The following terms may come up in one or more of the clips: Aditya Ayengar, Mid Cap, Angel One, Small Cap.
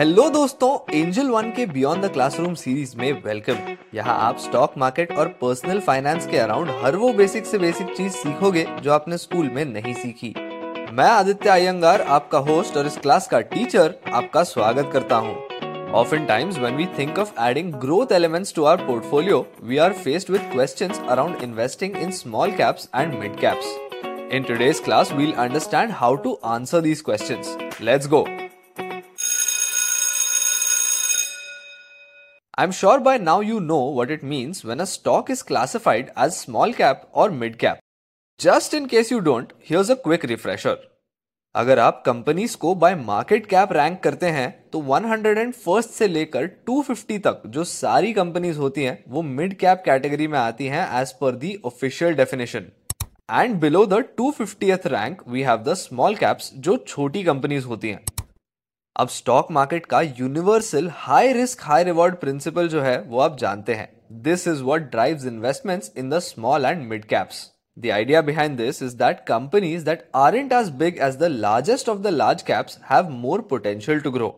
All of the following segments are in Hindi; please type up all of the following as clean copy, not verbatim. हेलो दोस्तों, एंजल वन के बियॉन्ड द क्लासरूम सीरीज में वेलकम। यहाँ आप स्टॉक मार्केट और पर्सनल फाइनेंस के अराउंड हर वो बेसिक से बेसिक चीज सीखोगे जो आपने स्कूल में नहीं सीखी। मैं आदित्य अयंगार, आपका होस्ट और इस क्लास का टीचर, आपका स्वागत करता हूँ। Often times when we think of adding growth elements to our portfolio, we are faced with questions around investing in small caps and mid caps. In today's class we'll understand how to answer these questions. Let's go. I'm sure by now you know what it means when a stock is classified as small cap or mid cap. Just in case you don't, here's a quick refresher. अगर आप कंपनीज को by market cap rank करते हैं तो 101st से लेकर 250 तक जो सारी कंपनीज होती हैं वो mid cap कैटेगरी में आती हैं as per the official definition. And below the 250th rank we have the small caps जो छोटी कंपनीज होती हैं। अब स्टॉक मार्केट का universal high risk high reward principle जो है वो आप जानते हैं। This is what drives investments in the small and mid caps. The idea behind this is that companies that aren't as big as the largest of the large caps have more potential to grow.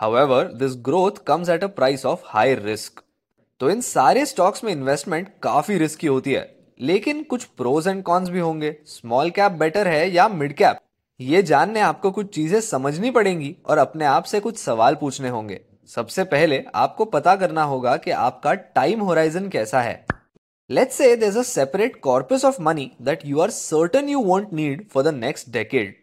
However, this growth comes at a price of high risk. तो इन सारे स्टॉक्स में इन्वेस्टमेंट काफी रिस्की होती है, लेकिन कुछ प्रोज एंड कॉन्स भी होंगे। स्मॉल कैप बेटर है या मिड कैप, ये जानने आपको कुछ चीजें समझनी पड़ेंगी और अपने आप से कुछ सवाल पूछने होंगे। सबसे पहले आपको पता करना होगा कि आपका टाइम होराइजन कैसा है। Let's say there is a separate corpus of money that you are certain you won't need for the next decade.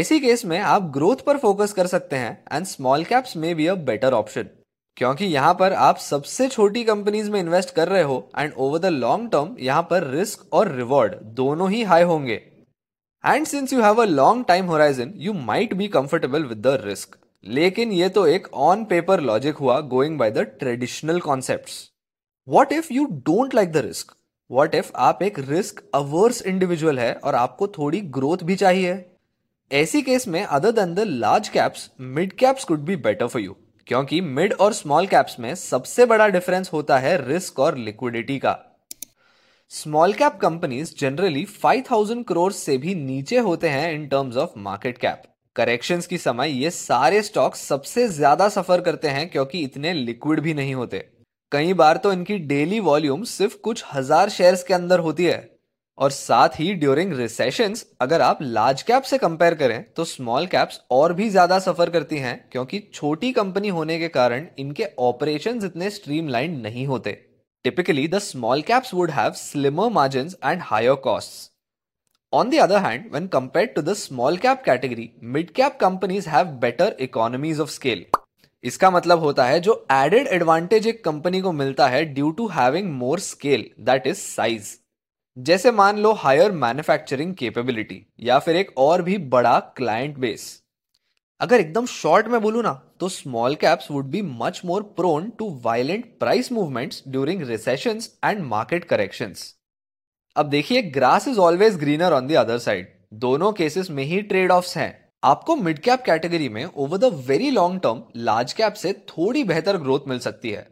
ऐसी केस में आप ग्रोथ पर फोकस कर सकते हैं एंड स्मॉल कैप्स में बी अ बेटर ऑप्शन, क्योंकि यहाँ पर आप सबसे छोटी कंपनीज में इन्वेस्ट कर रहे हो and over the long term यहाँ पर रिस्क और रिवॉर्ड दोनों ही हाई होंगे। And since you have a long time horizon, you might be comfortable with the risk. लेकिन ये तो एक on paper logic हुआ going by the traditional concepts. What if you don't like the risk? What if आप एक risk averse individual है और आपको थोड़ी growth भी चाहिए? ऐसी केस में other than the large caps, mid caps could be better for you. क्योंकि mid और small caps में सबसे बड़ा difference होता है risk और liquidity का। Small cap companies generally 5000 crore से भी नीचे होते हैं in terms of market cap. Corrections की समय ये सारे स्टॉक्स सबसे ज्यादा सफर करते हैं क्योंकि इतने लिक्विड भी नहीं होते। कई बार तो इनकी डेली वॉल्यूम सिर्फ कुछ हजार शेयर्स के अंदर होती है। और साथ ही ड्यूरिंग रिसेशंस अगर आप लार्ज कैप से कंपेयर करें तो स्मॉल कैप्स और भी ज्यादा सफर करती हैं, क्योंकि छोटी कंपनी होने के कारण इनके ऑपरेशंस इतने स्ट्रीमलाइन नहीं होते। Typically, the small caps would have slimmer margins and higher costs. On the other hand, when compared to the small cap category, mid cap companies have better economies of scale. इसका मतलब होता है जो added advantage एक कंपनी को मिलता है due to having more scale, that is size. जैसे मान लो higher manufacturing capability या फिर एक और भी बड़ा client base. अगर एकदम शॉर्ट में बोलूं ना तो small caps would be much more prone to violent price movements during recessions and market corrections. अब देखिए, grass is always greener on the other side. दोनों केसेस में ही ट्रेड ऑफ्स हैं। आपको मिड कैप कैटेगरी में over the very long term large cap से थोड़ी बेहतर ग्रोथ मिल सकती है।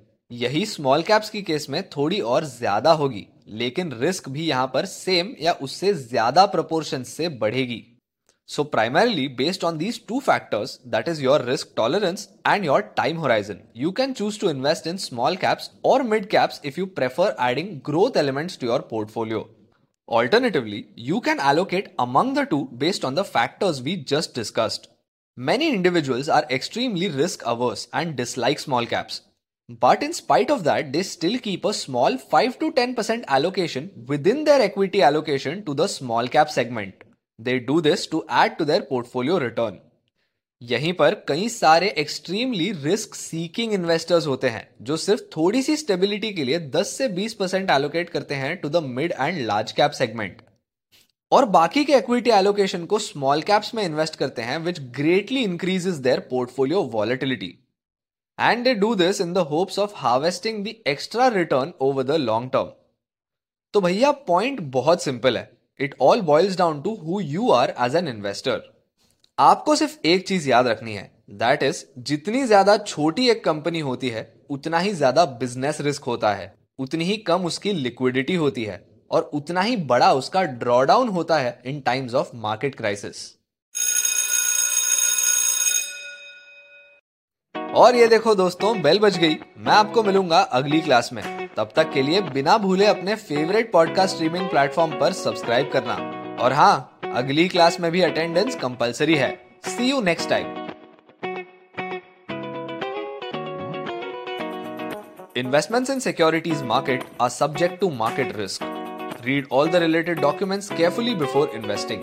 यही स्मॉल कैप्स की केस में थोड़ी और ज्यादा होगी, लेकिन रिस्क भी यहाँ पर सेम या उससे ज्यादा प्रोपोर्शन से बढ़ेगी। So primarily based on these two factors, that is your risk tolerance and your time horizon, you can choose to invest in small caps or mid caps if you prefer adding growth elements to your portfolio. Alternatively, you can allocate among the two based on the factors we just discussed. Many individuals are extremely risk averse and dislike small caps. But in spite of that, they still keep a small 5 to 10% allocation within their equity allocation to the small cap segment. They do this to add to their portfolio return. यहीं पर कई सारे एक्सट्रीमली रिस्क सीकिंग इन्वेस्टर्स होते हैं जो सिर्फ थोड़ी सी स्टेबिलिटी के लिए 10 से 20% एलोकेट करते हैं to the mid and large cap segment और बाकी के इक्विटी एलोकेशन को स्मॉल कैप्स में इन्वेस्ट करते हैं, which greatly increases their portfolio volatility and they do this in the hopes of harvesting the extra return over the long term. तो भैया, पॉइंट बहुत सिंपल है। It all boils down to who you are as an investor. आपको सिर्फ एक चीज याद रखनी है, that is, जितनी ज्यादा छोटी एक कंपनी होती है उतना ही ज्यादा बिजनेस रिस्क होता है, उतनी ही कम उसकी लिक्विडिटी होती है और उतना ही बड़ा उसका ड्रॉडाउन होता है in times of market crisis. और ये देखो दोस्तों, बेल बज गई। मैं आपको मिलूंगा अगली क्लास में। तब तक के लिए बिना भूले अपने फेवरेट पॉडकास्ट स्ट्रीमिंग प्लेटफॉर्म पर सब्सक्राइब करना। और हाँ, अगली क्लास में भी अटेंडेंस कंपलसरी है। See you next time. Investments in securities market are subject to market risk. Read all the related documents carefully before investing.